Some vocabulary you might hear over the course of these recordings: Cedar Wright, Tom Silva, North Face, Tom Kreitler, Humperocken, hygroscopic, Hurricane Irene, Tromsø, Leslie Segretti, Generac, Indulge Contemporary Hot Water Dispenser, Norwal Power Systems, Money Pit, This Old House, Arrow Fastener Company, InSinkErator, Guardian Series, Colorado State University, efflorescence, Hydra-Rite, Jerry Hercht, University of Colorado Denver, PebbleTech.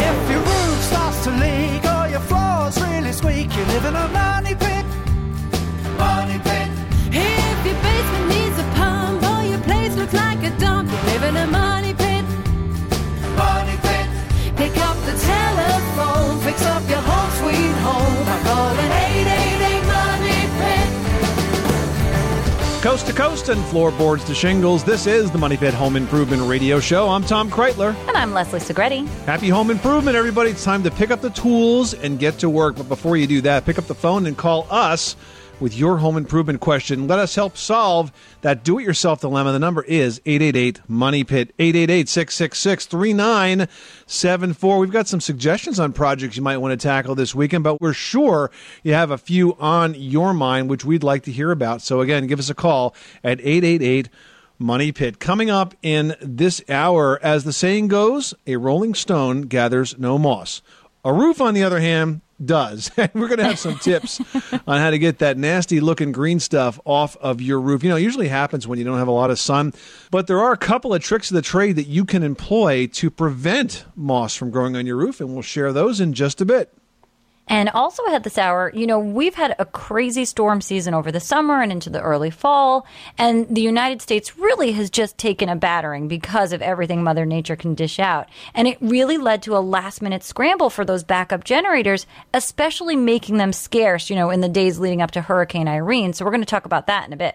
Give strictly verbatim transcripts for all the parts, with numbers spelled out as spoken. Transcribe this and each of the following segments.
If your roof starts to leak or your floor's really squeaky, you live in a money pit. Money pit. If your basement needs a pump or your place looks like a dump, you live in a money pit. Money pit. Pick up the telephone, fix up your home sweet home. I call it eight eight eight Money Pit. Coast to coast and floorboards to shingles, this is the Money Pit Home Improvement Radio Show. I'm Tom Kreitler. And I'm Leslie Segretti. Happy home improvement, everybody. It's time to pick up the tools and get to work. But before you do that, pick up the phone and call us with your home improvement question. Let us help solve that do-it-yourself dilemma. The number is eight eight eight, Money Pit, eight eight eight, six six six, three nine seven four. We've got some suggestions on projects you might want to tackle this weekend, but we're sure you have a few on your mind, which we'd like to hear about. So again, give us a call at eight eight eight, Money Pit. Coming up in this hour, as the saying goes, a rolling stone gathers no moss. A roof, on the other hand, does. We're going to have some tips on how to get that nasty looking green stuff off of your roof. You know, it usually happens when you don't have a lot of sun, but there are a couple of tricks of the trade that you can employ to prevent moss from growing on your roof, and we'll share those in just a bit. And also at this hour, you know, we've had a crazy storm season over the summer and into the early fall, and the United States really has just taken a battering because of everything Mother Nature can dish out. And it really led to a last-minute scramble for those backup generators, especially making them scarce, you know, in the days leading up to Hurricane Irene. So we're going to talk about that in a bit.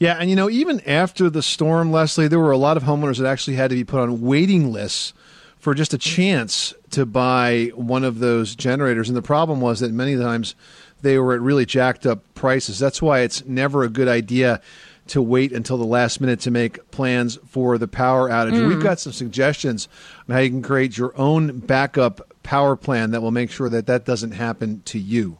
Yeah, and you know, even after the storm, Leslie, there were a lot of homeowners that actually had to be put on waiting lists for just a chance to buy one of those generators. And the problem was that many times they were at really jacked up prices. That's why it's never a good idea to wait until the last minute to make plans for the power outage. Mm. We've got some suggestions on how you can create your own backup power plan that will make sure that that doesn't happen to you.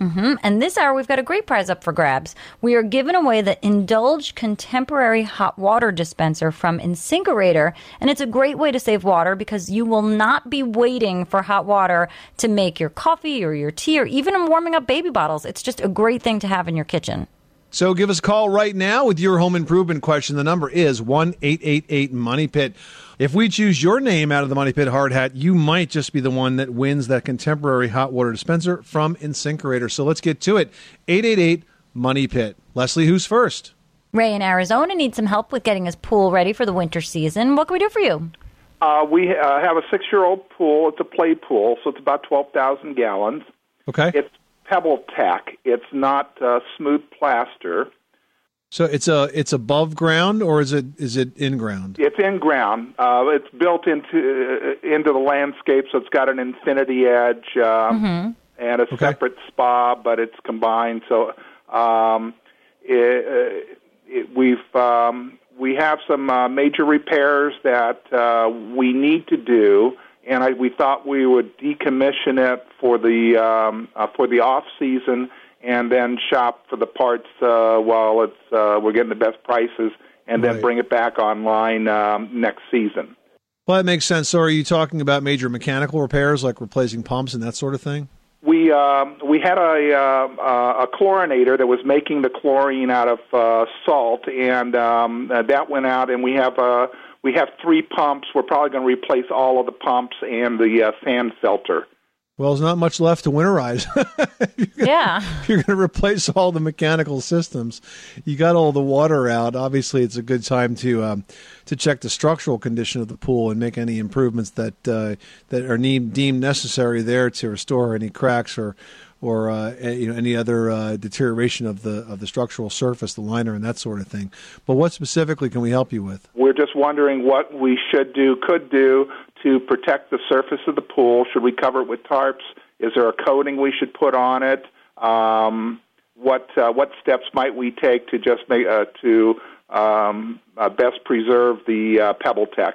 Mm-hmm. And this hour, we've got a great prize up for grabs. We are giving away the Indulge Contemporary Hot Water Dispenser from InSinkErator. And it's a great way to save water because you will not be waiting for hot water to make your coffee or your tea or even in warming up baby bottles. It's just a great thing to have in your kitchen. So give us a call right now with your home improvement question. The number is one eight eight eight, Money Pit. If we choose your name out of the Money Pit Hard Hat, you might just be the one that wins that contemporary hot water dispenser from InSinkErator. So let's get to it. eight eight eight, Money Pit. Leslie, who's first? Ray in Arizona needs some help with getting his pool ready for the winter season. What can we do for you? Uh, we uh, have a six-year-old pool. It's a play pool, so it's about twelve thousand gallons. Okay. It's PebbleTech. It's not uh, smooth plaster. So it's a it's above ground, or is it is it in ground? It's in ground. Uh, it's built into uh, into the landscape, so it's got an infinity edge um, mm-hmm. and a okay. separate spa, but it's combined. So um, it, it, we've um, we have some uh, major repairs that uh, we need to do, and I, we thought we would decommission it for the um, uh, for the off season. And then shop for the parts uh, while it's uh, we're getting the best prices, and then right. bring it back online um, next season. Well, that makes sense. So, are you talking about major mechanical repairs, like replacing pumps and that sort of thing? We uh, we had a uh, a chlorinator that was making the chlorine out of uh, salt, and um, uh, that went out. And we have uh, we have three pumps. We're probably going to replace all of the pumps and the uh, sand filter. Well, there's not much left to winterize. If you're gonna, yeah. If you're going to replace all the mechanical systems, you got all the water out. Obviously, it's a good time to um, to check the structural condition of the pool and make any improvements that uh, that are need, deemed necessary there to restore any cracks or or uh, you know, any other uh, deterioration of the of the structural surface, the liner, and that sort of thing. But what specifically can we help you with? We're just wondering what we should do, could do, to protect the surface of the pool. Should we cover it with tarps? Is there a coating we should put on it? Um, what uh, what steps might we take to just make uh, to um, uh, best preserve the uh, PebbleTech?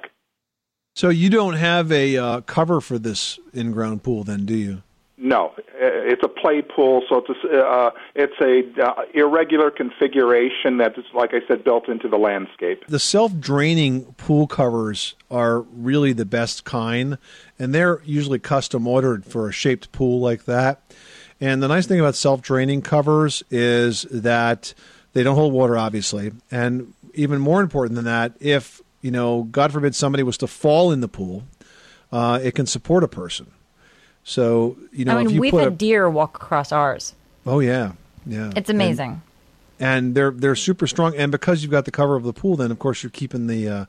So you don't have a uh, cover for this in-ground pool then, do you? No, it's a play pool, so it's a, uh, it's a uh, irregular configuration that is, like I said, built into the landscape. The self-draining pool covers are really the best kind, and they're usually custom ordered for a shaped pool like that. And the nice thing about self-draining covers is that they don't hold water, obviously. And even more important than that, if, you know, God forbid somebody was to fall in the pool, uh, it can support a person. So, you know, I mean, if you we've put had a, deer walk across ours. Oh, yeah. Yeah. It's amazing. And, and they're they're super strong. And because you've got the cover of the pool, then, of course, you're keeping the, uh,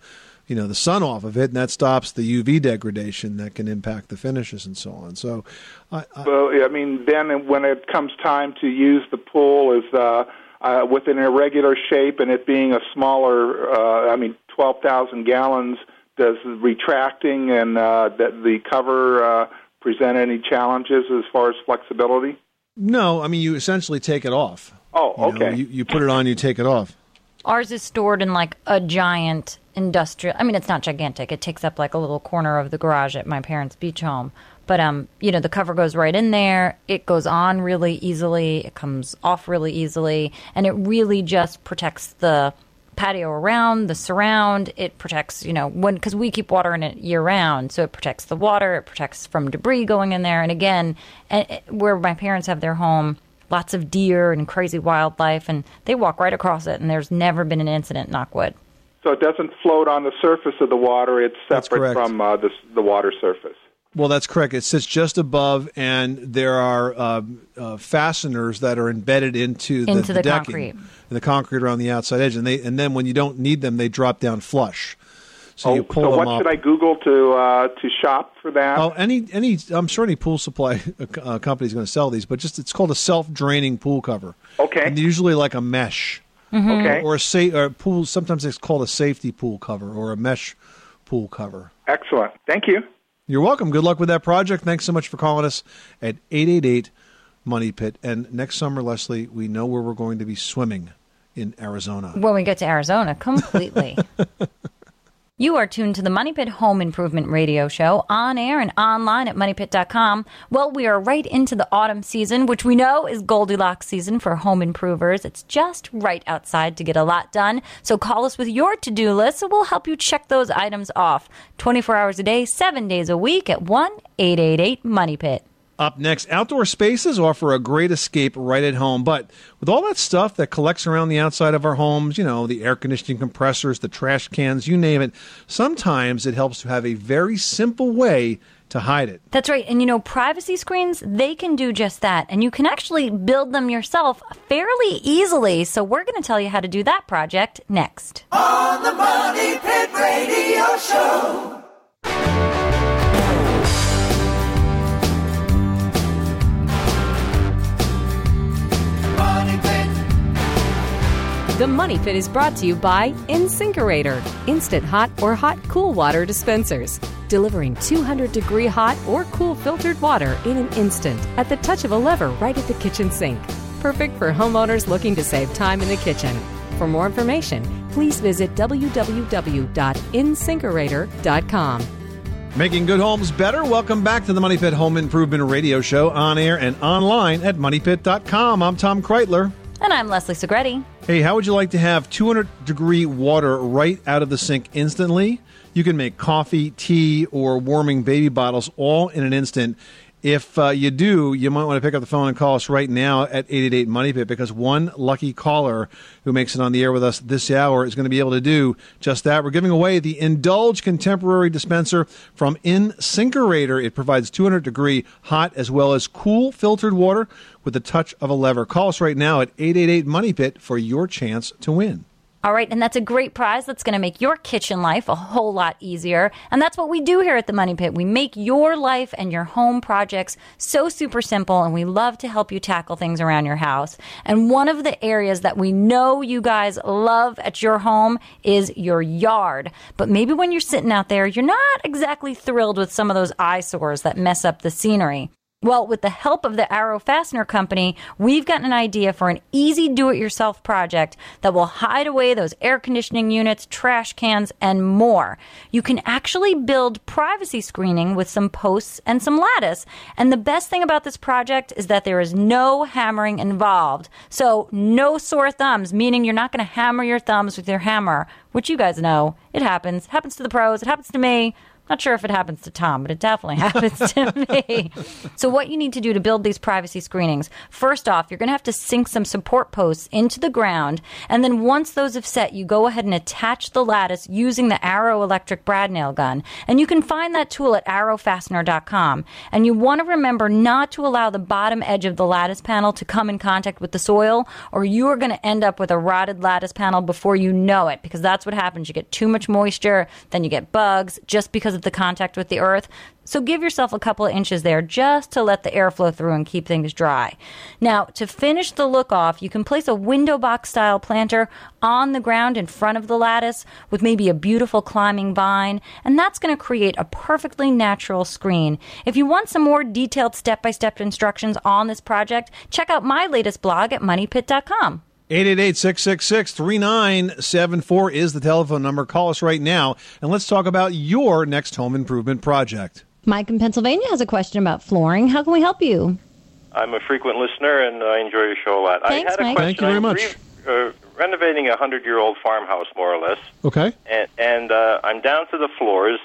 you know, the sun off of it. And that stops the U V degradation that can impact the finishes and so on. So, I, I, well, I mean, then when it comes time to use the pool is uh, uh, with an irregular shape and it being a smaller, uh, I mean, twelve thousand gallons, does retracting and uh, the, the cover uh present any challenges as far as flexibility? No, I mean, you essentially take it off. Oh, okay. You know, you, you put it on, you take it off. Ours is stored in like a giant industrial, I mean, it's not gigantic. It takes up like a little corner of the garage at my parents' beach home. But, um, you know, the cover goes right in there. It goes on really easily. It comes off really easily. And it really just protects the patio around, the surround. It protects, you know, when, because we keep water in it year round, so it protects the water, it protects from debris going in there. And again, where my parents have their home, lots of deer and crazy wildlife, and they walk right across it, and there's never been an incident, knock wood. So it doesn't float on the surface of the water, it's separate from uh, the, the water surface. Well, that's correct. It sits just above, and there are uh, uh, fasteners that are embedded into the, into the, the decking, concrete. And the concrete around the outside edge. And they, and then when you don't need them, they drop down flush. So oh, you pull so them up. So what should I Google to uh, to shop for that? Oh, any any. I'm sure any pool supply uh, company is going to sell these, but just it's called a self-draining pool cover. Okay. And usually like a mesh. Mm-hmm. Okay. Or a sa- or a pool. Sometimes it's called a safety pool cover or a mesh pool cover. Excellent. Thank you. You're welcome. Good luck with that project. Thanks so much for calling us at eight eight eight, MONEY PIT. And next summer, Leslie, we know where we're going to be swimming in Arizona. When we get to Arizona, completely. You are tuned to the Money Pit Home Improvement Radio Show on air and online at money pit dot com. Well, we are right into the autumn season, which we know is Goldilocks season for home improvers. It's just right outside to get a lot done. So call us with your to-do list, and we'll help you check those items off twenty-four hours a day, seven days a week at one eight eight eight, MONEY PIT. Up next, outdoor spaces offer a great escape right at home. But with all that stuff that collects around the outside of our homes, you know, the air conditioning compressors, the trash cans, you name it, sometimes it helps to have a very simple way to hide it. That's right. And, you know, privacy screens, they can do just that. And you can actually build them yourself fairly easily. So we're going to tell you how to do that project next. On the Money Pit Radio Show. The Money Pit is brought to you by InSinkErator, instant hot or hot cool water dispensers, delivering two hundred degree hot or cool filtered water in an instant at the touch of a lever right at the kitchen sink. Perfect for homeowners looking to save time in the kitchen. For more information, please visit w w w dot in sinkerator dot com. Making good homes better. Welcome back to the Money Pit Home Improvement Radio Show on air and online at money pit dot com. I'm Tom Kreitler. And I'm Leslie Segretti. Hey, how would you like to have two hundred degree water right out of the sink instantly? You can make coffee, tea, or warming baby bottles all in an instant. If uh, you do, you might want to pick up the phone and call us right now at eight eight eight, MONEY PIT, because one lucky caller who makes it on the air with us this hour is going to be able to do just that. We're giving away the Indulge Contemporary Dispenser from InSinkErator. It provides two hundred degree hot as well as cool filtered water with a touch of a lever. Call us right now at eight eight eight, MONEY PIT for your chance to win. All right, and that's a great prize that's going to make your kitchen life a whole lot easier. And that's what we do here at the Money Pit. We make your life and your home projects so super simple, and we love to help you tackle things around your house. And one of the areas that we know you guys love at your home is your yard. But maybe when you're sitting out there, you're not exactly thrilled with some of those eyesores that mess up the scenery. Well, with the help of the Arrow Fastener Company, we've gotten an idea for an easy do-it-yourself project that will hide away those air conditioning units, trash cans, and more. You can actually build privacy screening with some posts and some lattice. And the best thing about this project is that there is no hammering involved. So no sore thumbs, meaning you're not going to hammer your thumbs with your hammer, which you guys know. It happens. It happens to the pros. It happens to me. Not sure if it happens to Tom, but it definitely happens to me. So what you need to do to build these privacy screenings, first off, you're going to have to sink some support posts into the ground. And then once those have set, you go ahead and attach the lattice using the Arrow electric brad nail gun. And you can find that tool at arrow fastener dot com. And you want to remember not to allow the bottom edge of the lattice panel to come in contact with the soil, or you are going to end up with a rotted lattice panel before you know it, because that's what happens. You get too much moisture, then you get bugs just because of the contact with the earth. So give yourself a couple of inches there just to let the air flow through and keep things dry. Now, to finish the look off, you can place a window box style planter on the ground in front of the lattice with maybe a beautiful climbing vine, and that's going to create a perfectly natural screen. If you want some more detailed step-by-step instructions on this project, check out my latest blog at money pit dot com. eight eight eight, six six six, three nine seven four is the telephone number. Call us right now, and let's talk about your next home improvement project. Mike in Pennsylvania has a question about flooring. How can we help you? I'm a frequent listener, and I enjoy your show a lot. Thanks, I had a Mike. Question. Thank you very much. I'm re- uh, renovating a hundred-year-old farmhouse, more or less. Okay. And, and uh, I'm down to the floors.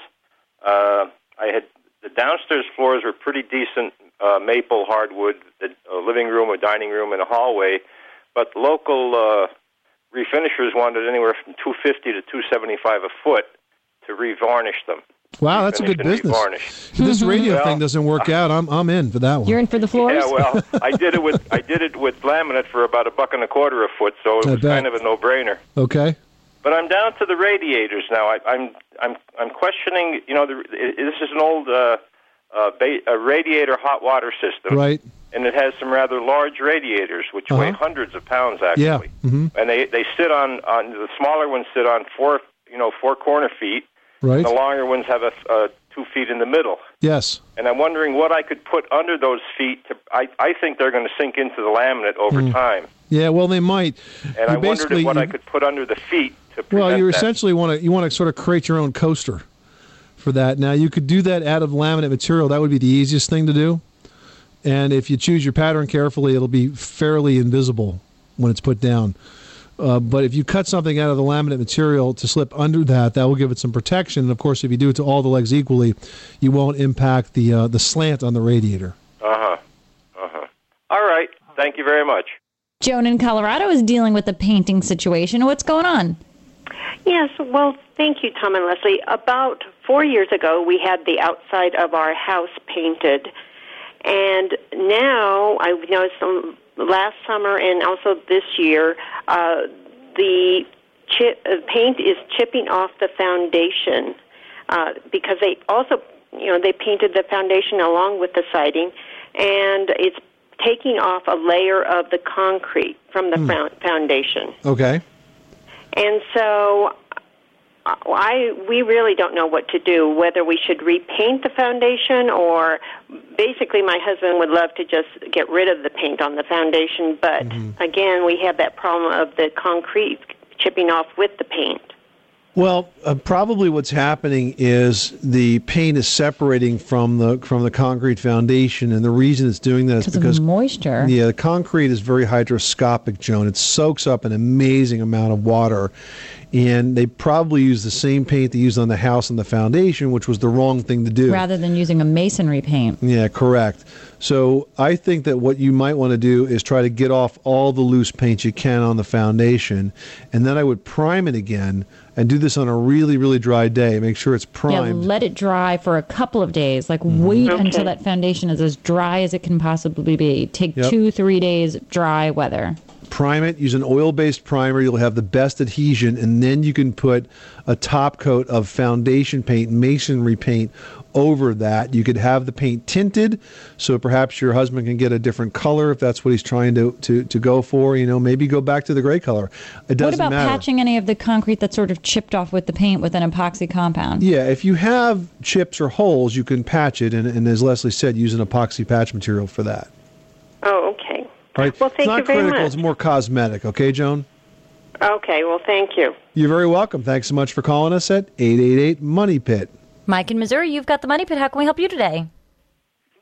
Uh, I had the downstairs floors were pretty decent, uh, maple hardwood, the uh, living room, a dining room, and a hallway. But local uh, refinishers wanted anywhere from two fifty to two seventy five a foot to revarnish them. Wow, that's a good business. If this radio well, thing doesn't work uh, out, I'm I'm in for that one. You're in for the floors? Yeah, well, I did it with I did it with laminate for about a buck and a quarter a foot, so it I was bet. kind of a no brainer. Okay. But I'm down to the radiators now. I, I'm I'm I'm questioning. You know, the, it, this is an old uh, uh, ba- a radiator hot water system, right? And it has some rather large radiators, which uh-huh. weigh hundreds of pounds, actually. Yeah. Mm-hmm. And they, they sit on, on, the smaller ones sit on four, you know, four corner feet. Right. And the longer ones have a, a two feet in the middle. Yes. And I'm wondering what I could put under those feet. To, I, I think they're going to sink into the laminate over mm. time. Yeah, well, they might. And you I wondered what you, I could put under the feet to prevent Well, you essentially that. want to you want to sort of create your own coaster for that. Now, you could do that out of laminate material. That would be the easiest thing to do. And if you choose your pattern carefully, it'll be fairly invisible when it's put down. Uh, but if you cut something out of the laminate material to slip under that, that will give it some protection. And, of course, if you do it to all the legs equally, you won't impact the uh, the slant on the radiator. Uh-huh. Uh-huh. All right. Thank you very much. Joan in Colorado is dealing with the painting situation. What's going on? Yes. Well, thank you, Tom and Leslie. About four years ago, we had the outside of our house painted. And now, I noticed last summer and also this year, uh, the chip, uh, paint is chipping off the foundation uh, because they also, you know, they painted the foundation along with the siding, and it's taking off a layer of the concrete from the mm. foundation. Okay. And so I we really don't know what to do, whether we should repaint the foundation or basically my husband would love to just get rid of the paint on the foundation. But, mm-hmm. again, we have that problem of the concrete chipping off with the paint. Well, uh, probably what's happening is the paint is separating from the from the concrete foundation, and the reason it's doing that is because of moisture. Yeah, the concrete is very hygroscopic, Joan. It soaks up an amazing amount of water, and they probably used the same paint they used on the house and the foundation, which was the wrong thing to do. Rather than using a masonry paint. Yeah, correct. So I think that what you might want to do is try to get off all the loose paint you can on the foundation, and then I would prime it again. And do this on a really, really dry day. Make sure it's primed. Yeah, let it dry for a couple of days. Like, mm-hmm. wait okay. until that foundation is as dry as it can possibly be. Take yep. two, three days dry weather. Prime it. Use an oil-based primer. You'll have the best adhesion. And then you can put a top coat of foundation paint, masonry paint, over that. You could have the paint tinted, so perhaps your husband can get a different color if that's what he's trying to to, to go for. You know, maybe go back to the gray color. It doesn't matter. What about patching any of the concrete that's sort of chipped off with the paint with an epoxy compound? Yeah, if you have chips or holes, you can patch it, and, and as Leslie said, use an epoxy patch material for that. Oh, okay. Right. Well, thank you very much. It's not critical. It's more cosmetic. Okay, Joan? Okay, well, thank you. You're very welcome. Thanks so much for calling us at eight eight eight, MONEY PIT. Mike in Missouri, you've got the Money Pit. How can we help you today?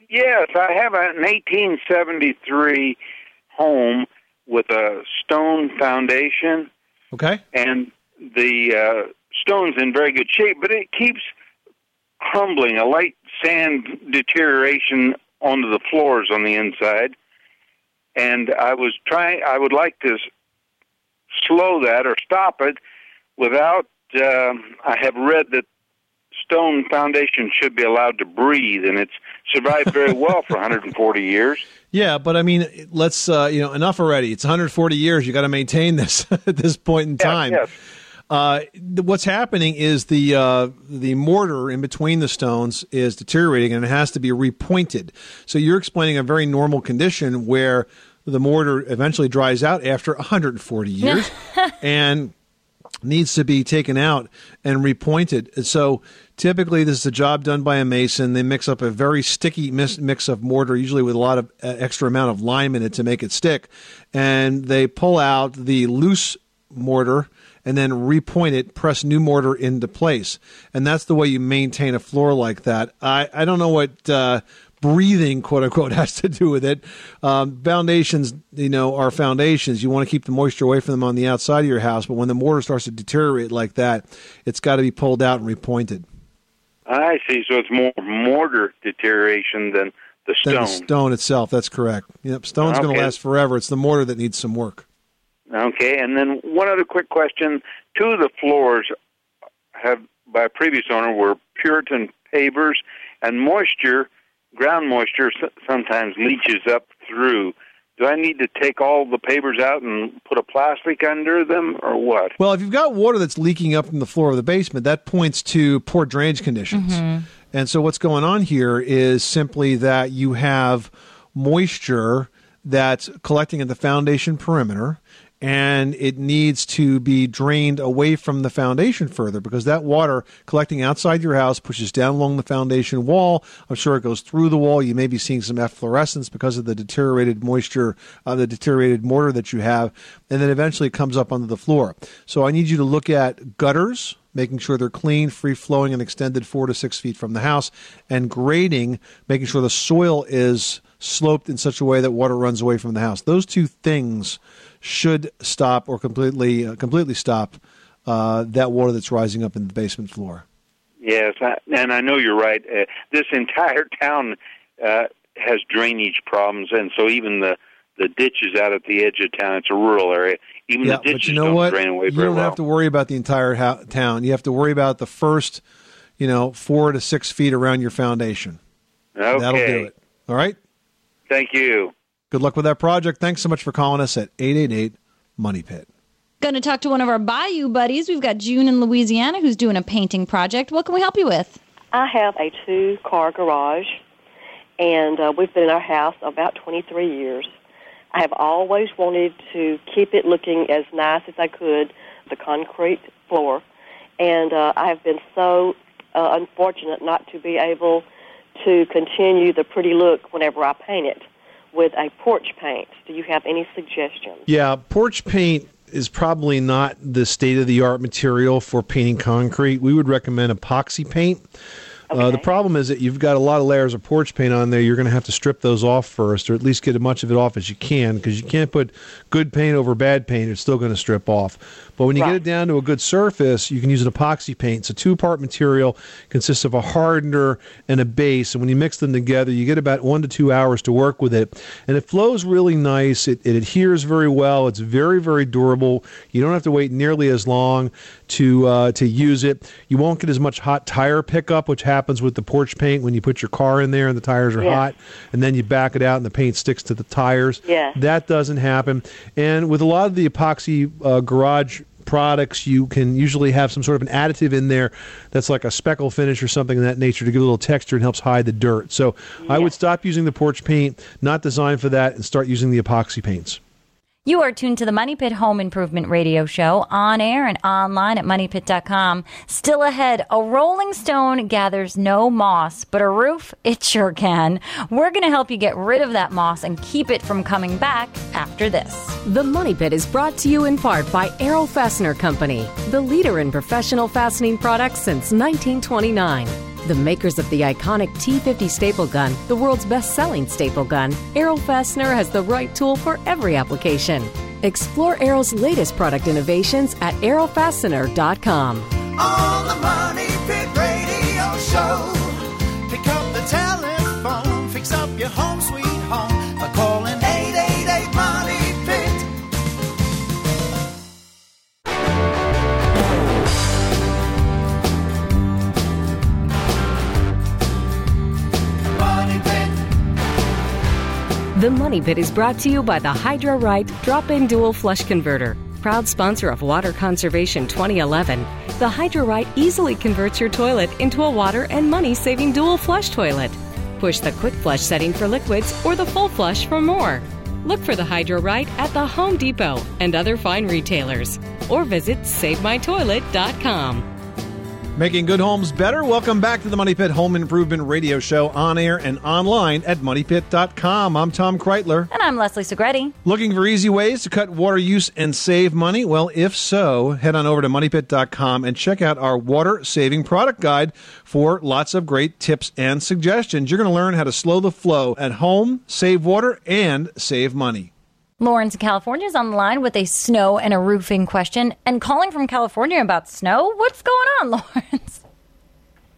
Yes, I have an eighteen seventy-three home with a stone foundation. Okay. And the uh, stone's in very good shape, but it keeps crumbling, a light sand deterioration onto the floors on the inside. And I was trying, I would like to slow that or stop it without, uh, I have read that stone foundation should be allowed to breathe, and it's survived very well for one hundred forty years. Yeah, but I mean, let's, uh, you know, enough already. It's one hundred forty years. You got to maintain this at this point in time. Yeah, yes. Uh, what's happening is the uh, the mortar in between the stones is deteriorating, and it has to be repointed. So you're explaining a very normal condition where the mortar eventually dries out after one hundred forty years and needs to be taken out and repointed. So typically this is a job done by a mason. They mix up a very sticky mix of mortar, usually with a lot of extra amount of lime in it to make it stick, and they pull out the loose mortar and then repoint it, press new mortar into place. And that's the way you maintain a floor like that. I, I don't know what uh, breathing, quote-unquote, has to do with it. Um, foundations, you know, are foundations. You want to keep the moisture away from them on the outside of your house, but when the mortar starts to deteriorate like that, it's got to be pulled out and repointed. I see. So it's more mortar deterioration than the stone. Than the stone itself. That's correct. Yep, stone's okay. Going to last forever. It's the mortar that needs some work. Okay, and then one other quick question. Two of the floors have, by a previous owner, were Puritan pavers, and moisture, ground moisture, sometimes leaches up through. Do I need to take all the pavers out and put a plastic under them, or what? Well, if you've got water that's leaking up from the floor of the basement, that points to poor drainage conditions. Mm-hmm. And so what's going on here is simply that you have moisture that's collecting at the foundation perimeter, and it needs to be drained away from the foundation further, because that water collecting outside your house pushes down along the foundation wall. I'm sure it goes through the wall. You may be seeing some efflorescence because of the deteriorated moisture, uh, the deteriorated mortar that you have, and then eventually it comes up onto the floor. So I need you to look at gutters, making sure they're clean, free-flowing, and extended four to six feet from the house, and grading, making sure the soil is sloped in such a way that water runs away from the house. Those two things should stop or completely uh, completely stop uh, that water that's rising up in the basement floor. Yes, I, and I know you're right. Uh, this entire town uh, has drainage problems, and so even the, the ditches out at the edge of town, it's a rural area, even yeah, the ditches but you know don't what? drain away very well. You don't well. have to worry about the entire ho- town. You have to worry about the first, you know, four to six feet around your foundation. Okay. That'll do it. All right? Thank you. Good luck with that project. Thanks so much for calling us at eight eight eight, MONEY PIT. Going to talk to one of our Bayou buddies. We've got June in Louisiana who's doing a painting project. What can we help you with? I have a two-car garage, and uh, we've been in our house about twenty-three years. I have always wanted to keep it looking as nice as I could, the concrete floor, and uh, I have been so uh, unfortunate not to be able to continue the pretty look whenever I paint it with a porch paint. Do you have any suggestions? Yeah, porch paint is probably not the state-of-the-art material for painting concrete. We would recommend epoxy paint. Okay. Uh, the problem is that you've got a lot of layers of porch paint on there. You're going to have to strip those off first, or at least get as much of it off as you can, because you can't put good paint over bad paint. It's still going to strip off. But when you right. get it down to a good surface, you can use an epoxy paint. It's a two-part material, consists of a hardener and a base, and when you mix them together, you get about one to two hours to work with it. And it flows really nice. It, it adheres very well. It's very, very durable. You don't have to wait nearly as long to uh, to use it. You won't get as much hot tire pickup, which happens happens with the porch paint when you put your car in there and the tires are yeah. hot, and then you back it out and the paint sticks to the tires. Yeah. That doesn't happen. And with a lot of the epoxy uh, garage products, you can usually have some sort of an additive in there that's like a speckle finish or something of that nature to give a little texture and helps hide the dirt. So yeah. I would stop using the porch paint, not designed for that, and start using the epoxy paints. You are tuned to the Money Pit Home Improvement Radio Show, on air and online at money pit dot com. Still ahead, a rolling stone gathers no moss, but a roof, it sure can. We're going to help you get rid of that moss and keep it from coming back after this. The Money Pit is brought to you in part by Arrow Fastener Company, the leader in professional fastening products since nineteen twenty-nine. The makers of the iconic T fifty staple gun, the world's best-selling staple gun, Arrow Fastener has the right tool for every application. Explore Arrow's latest product innovations at arrow fastener dot com. On the Money Pit Radio Show, pick up the telephone, fix up your home sweet home, by calling eight eight eight money pit. The Money Pit is brought to you by the Hydra-Rite Drop-In Dual Flush Converter. Proud sponsor of Water Conservation twenty eleven, the Hydra-Rite easily converts your toilet into a water and money-saving dual flush toilet. Push the quick flush setting for liquids or the full flush for more. Look for the Hydra-Rite at the Home Depot and other fine retailers. Or visit save my toilet dot com. Making good homes better. Welcome back to the Money Pit Home Improvement Radio Show, on air and online at money pit dot com. I'm Tom Kreitler. And I'm Leslie Segretti. Looking for easy ways to cut water use and save money? Well, if so, head on over to money pit dot com and check out our water saving product guide for lots of great tips and suggestions. You're going to learn how to slow the flow at home, save water, and save money. Lawrence in California is on the line with a snow and a roofing question. And calling from California about snow, what's going on, Lawrence?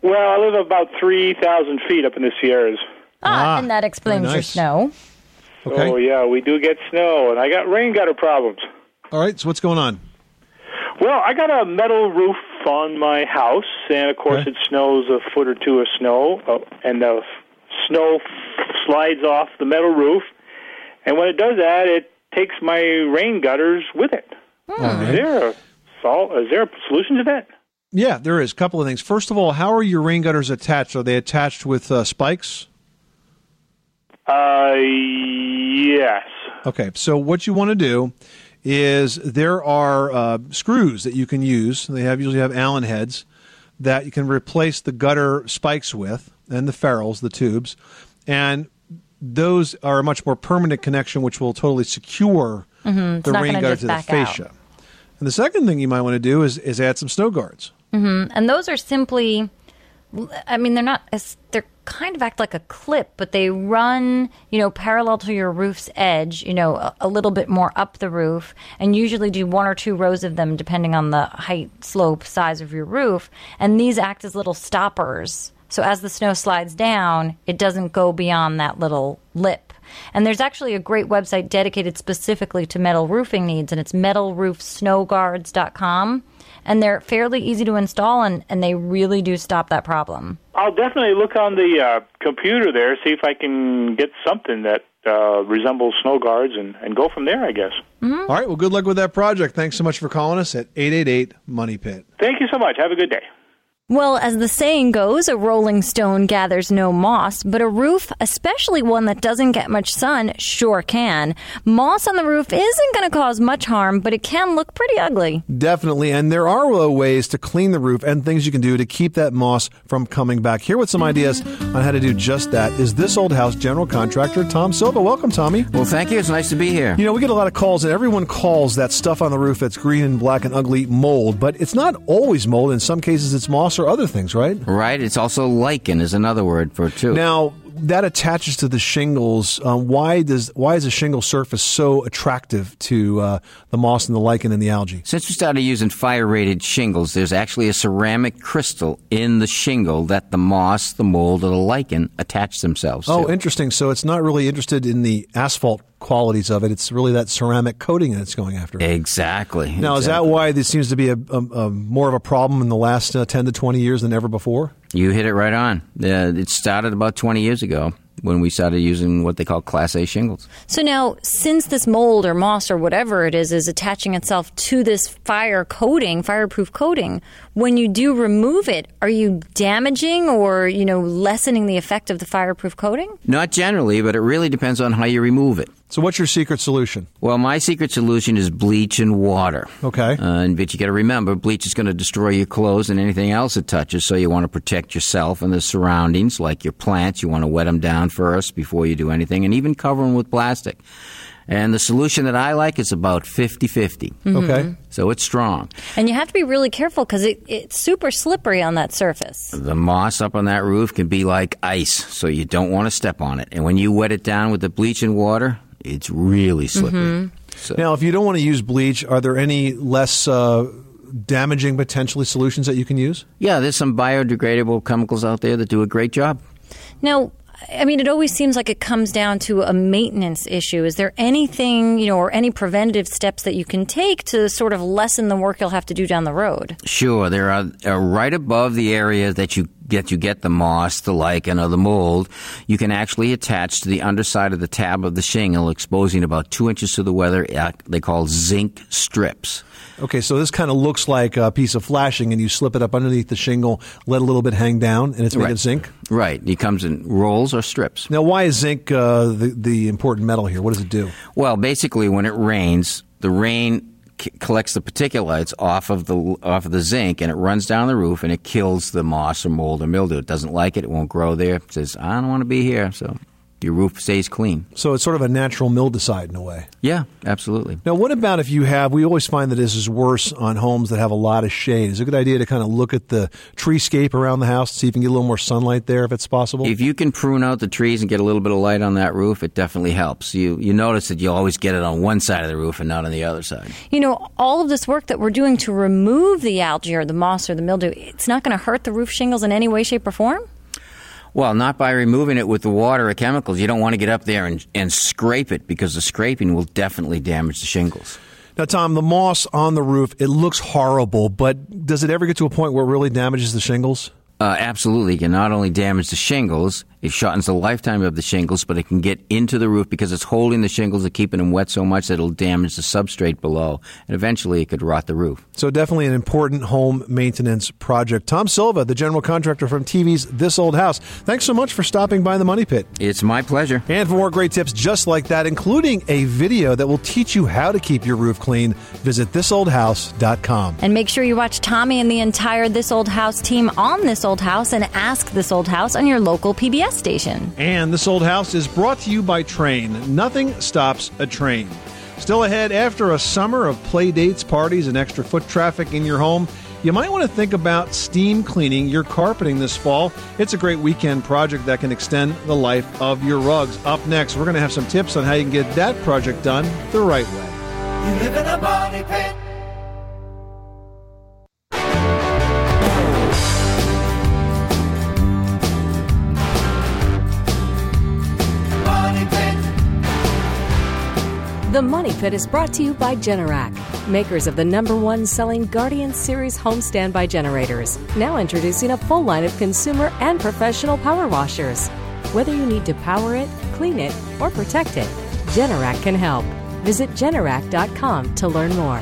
Well, I live about three thousand feet up in the Sierras. Ah, ah and that explains nice. your snow. Okay. Oh, yeah, we do get snow, and I got rain gutter problems. All right, so what's going on? Well, I got a metal roof on my house, and, of course, okay. it snows a foot or two of snow, oh, and the snow slides off the metal roof. And when it does that, it takes my rain gutters with it. Right. Is there a sol- Is there a solution to that? Yeah, there is. A couple of things. First of all, how are your rain gutters attached? Are they attached with uh, spikes? Uh, yes. Okay, so what you want to do is there are uh, screws that you can use. They have usually have Allen heads that you can replace the gutter spikes with, and the ferrules, the tubes, and those are a much more permanent connection, which will totally secure mm-hmm. the rain gutter to the fascia. Out. And the second thing you might want to do is, is add some snow guards. Mm-hmm. And those are simply, I mean, they're not, they're kind of act like a clip, but they run, you know, parallel to your roof's edge, you know, a, a little bit more up the roof, and usually do one or two rows of them, depending on the height, slope, size of your roof. And these act as little stoppers. So as the snow slides down, it doesn't go beyond that little lip. And there's actually a great website dedicated specifically to metal roofing needs, and it's metal roof snow guards dot com. And they're fairly easy to install, and, and they really do stop that problem. I'll definitely look on the uh, computer there, see if I can get something that uh, resembles snow guards, and, and go from there, I guess. Mm-hmm. All right, well, good luck with that project. Thanks so much for calling us at eight eight eight money pit. Thank you so much. Have a good day. Well, as the saying goes, a rolling stone gathers no moss, but a roof, especially one that doesn't get much sun, sure can. Moss on the roof isn't going to cause much harm, but it can look pretty ugly. Definitely, and there are ways to clean the roof and things you can do to keep that moss from coming back. Here with some ideas on how to do just that is This Old House general contractor, Tom Silva. Welcome, Tommy. Well, thank you. It's nice to be here. You know, we get a lot of calls, and everyone calls that stuff on the roof that's green and black and ugly mold, but it's not always mold. In some cases, it's moss or other things, right? Right. It's also lichen is another word for it, too. Now, that attaches to the shingles. Um, why does why is a shingle surface so attractive to uh, the moss and the lichen and the algae? Since we started using fire-rated shingles, there's actually a ceramic crystal in the shingle that the moss, the mold, or the lichen attach themselves to. Oh, interesting. So it's not really interested in the asphalt qualities of it. It's really that ceramic coating that's going after it. Exactly. Now, exactly. Is that why this seems to be a, a, a more of a problem in the last uh, ten to twenty years than ever before? You hit it right on. Uh, it started about twenty years ago. when we started using what they call Class A shingles. So now, since this mold or moss or whatever it is is attaching itself to this fire coating, fireproof coating, when you do remove it, are you damaging or, you know, lessening the effect of the fireproof coating? Not generally, but it really depends on how you remove it. So what's your secret solution? Well, my secret solution is bleach and water. Okay. Uh, but you got to remember, bleach is going to destroy your clothes and anything else it touches, so you want to protect yourself and the surroundings, like your plants. You want to wet them down first before you do anything, and even cover them with plastic. And the solution that I like is about fifty-fifty. Mm-hmm. Okay. So it's strong. And you have to be really careful because it, it's super slippery on that surface. The moss up on that roof can be like ice, so you don't want to step on it. And when you wet it down with the bleach and water, it's really slippery. Mm-hmm. So. Now, if you don't want to use bleach, are there any less uh, damaging, potentially, solutions that you can use? Yeah, there's some biodegradable chemicals out there that do a great job. Now, I mean, it always seems like it comes down to a maintenance issue. Is there anything, you know, or any preventative steps that you can take to sort of lessen the work you'll have to do down the road? Sure. There are uh, right above the area that you get you get the moss, the lichen, or the mold, you can actually attach to the underside of the tab of the shingle, exposing about two inches to the weather. They call zinc strips. Okay, so this kind of looks like a piece of flashing, and you slip it up underneath the shingle, let a little bit hang down, and it's made right. of zinc? Right. It comes in rolls or strips. Now, why is zinc uh, the, the important metal here? What does it do? Well, basically, when it rains, the rain collects the particulates off of the off of the zinc, and it runs down the roof, and it kills the moss or mold or mildew. It doesn't like it. It won't grow there. It says, I don't want to be here. So your roof stays clean. So it's sort of a natural mildewcide in a way. Yeah, absolutely. Now, what about if you have, we always find that this is worse on homes that have a lot of shade. Is it a good idea to kind of look at the treescape around the house to see if you can get a little more sunlight there if it's possible? If you can prune out the trees and get a little bit of light on that roof, it definitely helps. You you notice that you always get it on one side of the roof and not on the other side. You know, all of this work that we're doing to remove the algae or the moss or the mildew, it's not going to hurt the roof shingles in any way, shape, or form? Well, not by removing it with the water or chemicals. You don't want to get up there and, and scrape it because the scraping will definitely damage the shingles. Now, Tom, the moss on the roof, it looks horrible, but does it ever get to a point where it really damages the shingles? Uh, absolutely. It can not only damage the shingles, it shortens the lifetime of the shingles, but it can get into the roof because it's holding the shingles and keeping them wet so much that it'll damage the substrate below, and eventually it could rot the roof. So definitely an important home maintenance project. Tom Silva, the general contractor from T V's This Old House, thanks so much for stopping by the Money Pit. It's my pleasure. And for more great tips just like that, including a video that will teach you how to keep your roof clean, visit this old house dot com. And make sure you watch Tommy and the entire This Old House team on This Old House. Old House and ask This Old House on your local P B S station. And This Old House is brought to you by Train. Nothing stops a train. Still ahead, after a summer of play dates, parties, and extra foot traffic in your home, you might want to think about steam cleaning your carpeting this fall. It's a great weekend project that can extend the life of your rugs. Up next, we're going to have some tips on how you can get that project done the right way. You live in a money pit. The Money Pit is brought to you by Generac, makers of the number one selling Guardian Series home standby generators, now introducing a full line of consumer and professional power washers. Whether you need to power it, clean it, or protect it, Generac can help. Visit Generac dot com to learn more.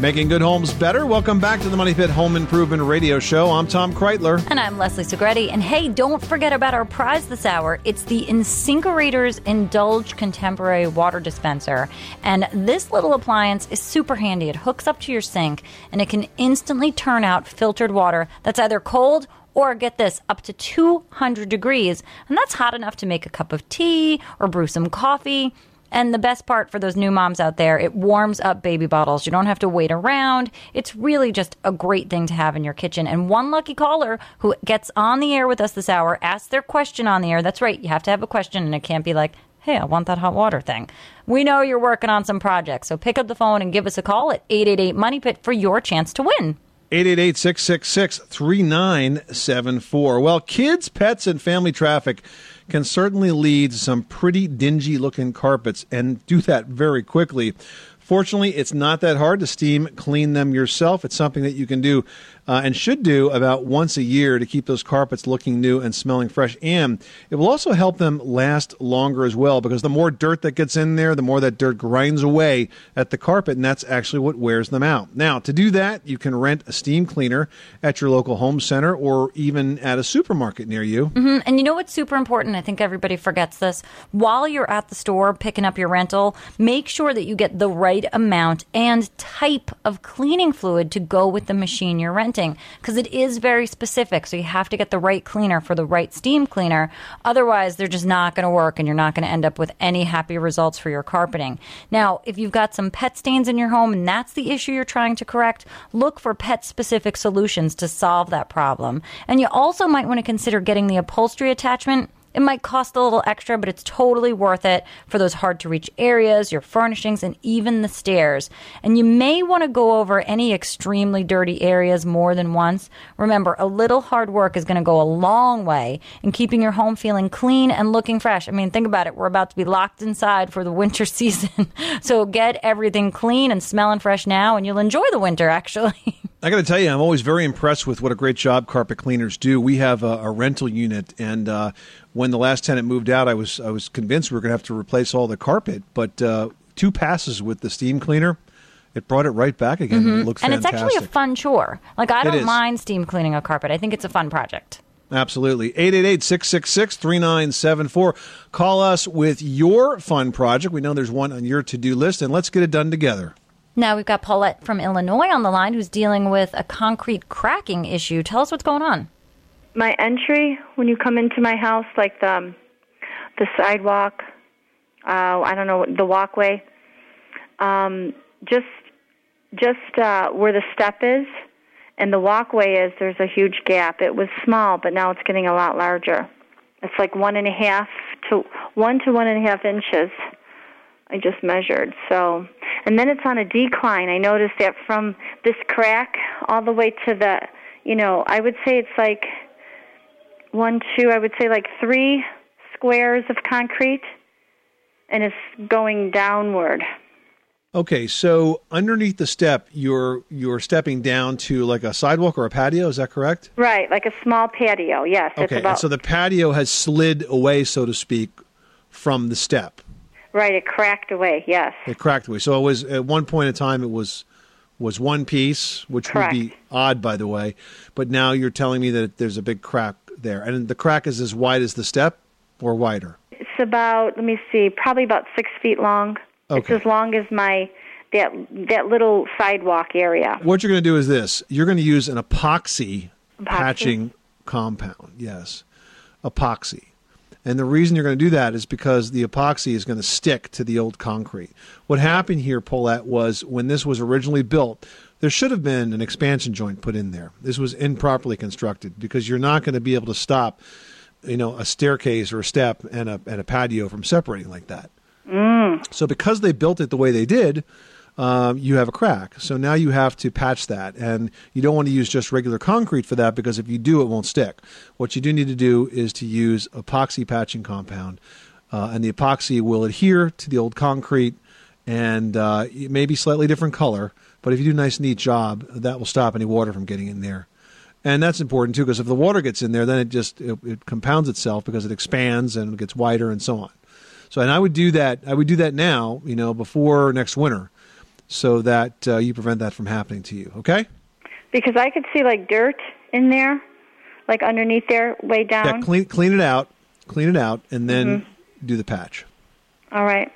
Making good homes better. Welcome back to the Money Pit Home Improvement Radio Show. I'm Tom Kreitler. And I'm Leslie Segretti. And hey, don't forget about our prize this hour. It's the InSinkErator's Indulge Contemporary Water Dispenser. And this little appliance is super handy. It hooks up to your sink, and it can instantly turn out filtered water that's either cold or, get this, up to two hundred degrees. And that's hot enough to make a cup of tea or brew some coffee. And the best part for those new moms out there, it warms up baby bottles. You don't have to wait around. It's really just a great thing to have in your kitchen. And one lucky caller who gets on the air with us this hour asks their question on the air. That's right. You have to have a question, and it can't be like, hey, I want that hot water thing. We know you're working on some projects, so pick up the phone and give us a call at eight eight eight money pit for your chance to win. eight eight eight, six six six, three nine seven four. Well, kids, pets, and family traffic can certainly lead to some pretty dingy-looking carpets, and do that very quickly. Fortunately, it's not that hard to steam clean them yourself. It's something that you can do uh, and should do about once a year to keep those carpets looking new and smelling fresh. And it will also help them last longer as well, because the more dirt that gets in there, the more that dirt grinds away at the carpet, and that's actually what wears them out. Now, to do that, you can rent a steam cleaner at your local home center or even at a supermarket near you. Mm-hmm. And you know what's super important? I think everybody forgets this. While you're at the store picking up your rental, make sure that you get the right amount and type of cleaning fluid to go with the machine you're renting, because it is very specific. So you have to get the right cleaner for the right steam cleaner. Otherwise, they're just not going to work, and you're not going to end up with any happy results for your carpeting. Now, if you've got some pet stains in your home and that's the issue you're trying to correct, look for pet-specific solutions to solve that problem. And you also might want to consider getting the upholstery attachment. It might cost a little extra, but it's totally worth it for those hard-to-reach areas, your furnishings, and even the stairs. And you may want to go over any extremely dirty areas more than once. Remember, a little hard work is going to go a long way in keeping your home feeling clean and looking fresh. I mean, think about it. We're about to be locked inside for the winter season. So get everything clean and smelling fresh now, and you'll enjoy the winter, actually. I got to tell you, I'm always very impressed with what a great job carpet cleaners do. We have a, a rental unit, and uh, when the last tenant moved out, I was I was convinced we were going to have to replace all the carpet. But uh, two passes with the steam cleaner, it brought it right back again. Mm-hmm. It looks and fantastic. And it's actually a fun chore. Like, I don't mind steam cleaning a carpet. I think it's a fun project. Absolutely. eight eight eight, six six six, three nine seven four. Call us with your fun project. We know there's one on your to-do list, and let's get it done together. Now we've got Paulette from Illinois on the line who's dealing with a concrete cracking issue. Tell us what's going on. My entry, when you come into my house, like the, the sidewalk, uh, I don't know, the walkway, um, just just uh, where the step is and the walkway is, there's a huge gap. It was small, but now it's getting a lot larger. It's like one and a half to one to one and a half inches. I just measured. So, and then it's on a decline. I noticed that from this crack all the way to the, you know, I would say it's like one, two, I would say like three squares of concrete, and it's going downward. Okay, so underneath the step, you're you're stepping down to like a sidewalk or a patio, is that correct? Right, like a small patio, yes. Okay, it's about- and so the patio has slid away, so to speak, from the step. Right, it cracked away, yes. It cracked away. So it was at one point in time, it was was one piece, which Correct. Would be odd, by the way. But now you're telling me that there's a big crack there. And the crack is as wide as the step or wider? It's about, let me see, probably about six feet long. Okay. It's as long as my that that little sidewalk area. What you're going to do is this. You're going to use an epoxy, epoxy patching compound. Yes, epoxy. And the reason you're going to do that is because the epoxy is going to stick to the old concrete. What happened here, Paulette, was when this was originally built, there should have been an expansion joint put in there. This was improperly constructed because you're not going to be able to stop, you know, a staircase or a step and a and a patio from separating like that. Mm. So because they built it the way they did, uh, you have a crack. So now you have to patch that. And you don't want to use just regular concrete for that, because if you do, it won't stick. What you do need to do is to use epoxy patching compound. Uh, and the epoxy will adhere to the old concrete, and uh, it may be slightly different color. But if you do a nice, neat job, that will stop any water from getting in there. And that's important, too, because if the water gets in there, then it just it, it compounds itself because it expands and gets wider and so on. So, and I would do that. I would do that now, you know, before next winter, so that uh, you prevent that from happening to you, okay? Because I could see, like, dirt in there, like underneath there, way down. Yeah, clean, clean it out, clean it out, and then mm-hmm. do the patch. All right.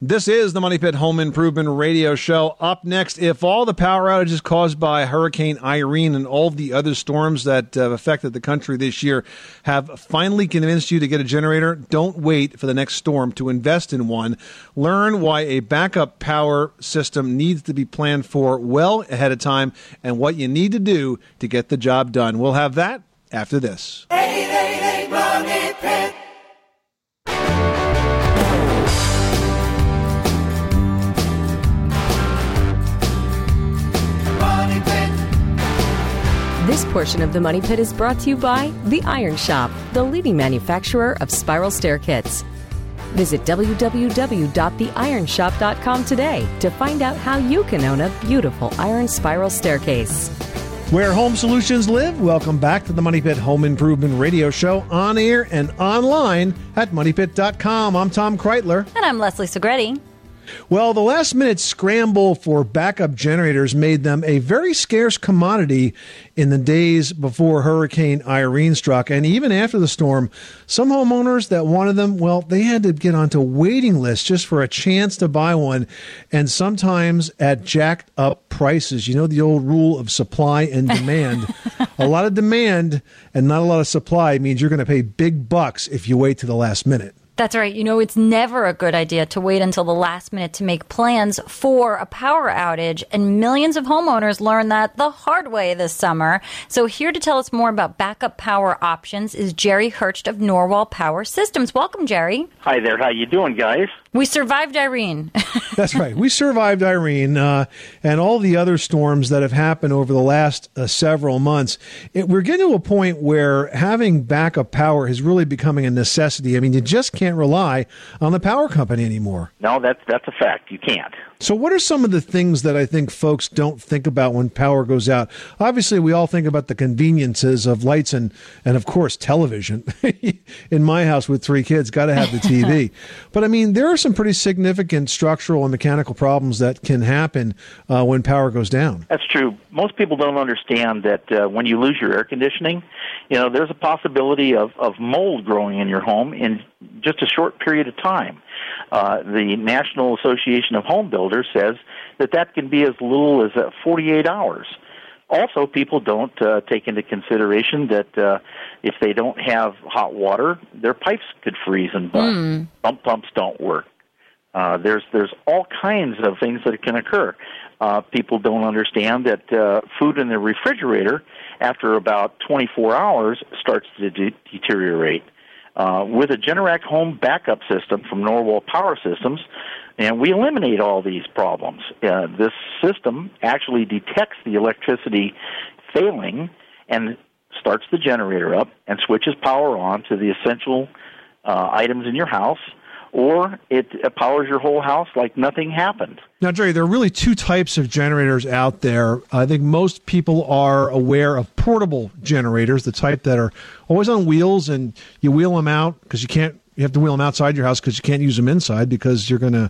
This is the Money Pit Home Improvement Radio Show. Up next, if all the power outages caused by Hurricane Irene and all the other storms that have affected the country this year have finally convinced you to get a generator, don't wait for the next storm to invest in one. Learn why a backup power system needs to be planned for well ahead of time and what you need to do to get the job done. We'll have that after this. eight eight eight Money Pit. This portion of the Money Pit is brought to you by The Iron Shop, the leading manufacturer of spiral stair kits. Visit w w w dot the iron shop dot com today to find out how you can own a beautiful iron spiral staircase. Where home solutions live. Welcome back to the Money Pit Home Improvement Radio Show, on air and online at money pit dot com. I'm Tom Kreitler. And I'm Leslie Segretti. Well, the last-minute scramble for backup generators made them a very scarce commodity in the days before Hurricane Irene struck. And even after the storm, some homeowners that wanted them, well, they had to get onto waiting lists just for a chance to buy one, and sometimes at jacked-up prices. You know the old rule of supply and demand. A lot of demand and not a lot of supply means you're going to pay big bucks if you wait to the last minute. That's right. You know, it's never a good idea to wait until the last minute to make plans for a power outage. And millions of homeowners learned that the hard way this summer. So here to tell us more about backup power options is Jerry Hercht of Norwal Power Systems. Welcome, Jerry. Hi there. How you doing, guys? We survived Irene. That's right. We survived Irene uh, and all the other storms that have happened over the last uh, several months. It, we're getting to a point where having backup power is really becoming a necessity. I mean, you just can't rely on the power company anymore. No, that's, that's a fact. You can't. So what are some of the things that I think folks don't think about when power goes out? Obviously, we all think about the conveniences of lights and, and of course, television. In my house with three kids, got to have the T V. But, I mean, there are some pretty significant structural and mechanical problems that can happen uh, when power goes down. That's true. Most people don't understand that uh, when you lose your air conditioning, you know, there's a possibility of, of mold growing in your home in just a short period of time. Uh, the National Association of Home Builders says that that can be as little as uh, forty-eight hours. Also, people don't uh, take into consideration that uh, if they don't have hot water, their pipes could freeze and bust. Mm. Pump pumps don't work. Uh, there's there's all kinds of things that can occur. Uh, people don't understand that uh, food in the refrigerator, after about twenty-four hours, starts to de- deteriorate. Uh, with a Generac home backup system from Norwal Power Systems, and we eliminate all these problems. Uh, this system actually detects the electricity failing and starts the generator up and switches power on to the essential uh, items in your house, or it powers your whole house like nothing happened. Now, Jerry, there are really two types of generators out there. I think most people are aware of portable generators, the type that are always on wheels, and you wheel them out because you can't. You have to wheel them outside your house because you can't use them inside because you're going to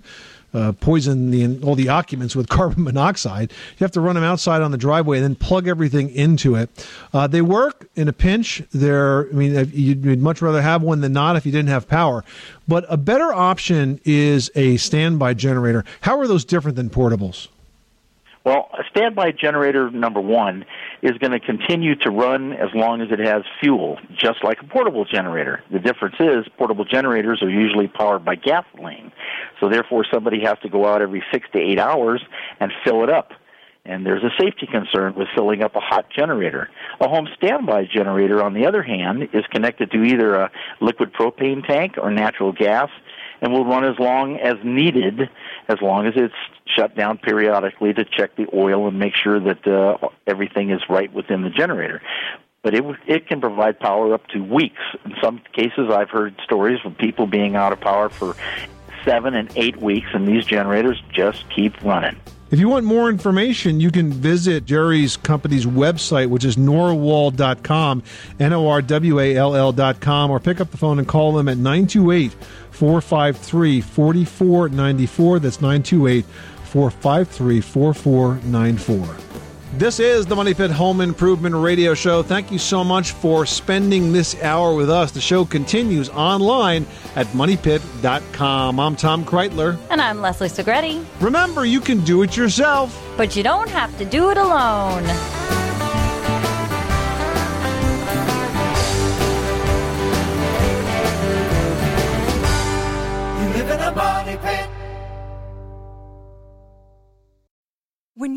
uh, poison the, all the occupants with carbon monoxide. You have to run them outside on the driveway and then plug everything into it. Uh, they work in a pinch. They're, I mean, you'd much rather have one than not if you didn't have power. But a better option is a standby generator. How are those different than portables? Well, a standby generator, number one, is going to continue to run as long as it has fuel, just like a portable generator. The difference is portable generators are usually powered by gasoline, so therefore somebody has to go out every six to eight hours and fill it up. And there's a safety concern with filling up a hot generator. A home standby generator, on the other hand, is connected to either a liquid propane tank or natural gas, and will run as long as needed, as long as it's shut down periodically to check the oil and make sure that uh, everything is right within the generator. But it it can provide power up to weeks. In some cases, I've heard stories of people being out of power for seven and eight weeks, and these generators just keep running. If you want more information, you can visit Jerry's company's website, which is norwal dot com, N O R W A L L dot com, or pick up the phone and call them at nine two eight, four five three, four four nine four. That's nine two eight, four five three, four four nine four. This is the Money Pit Home Improvement Radio Show. Thank you so much for spending this hour with us. The show continues online at money pit dot com. I'm Tom Kreitler. And I'm Leslie Segretti. Remember, you can do it yourself, but you don't have to do it alone. You live in a money pit. When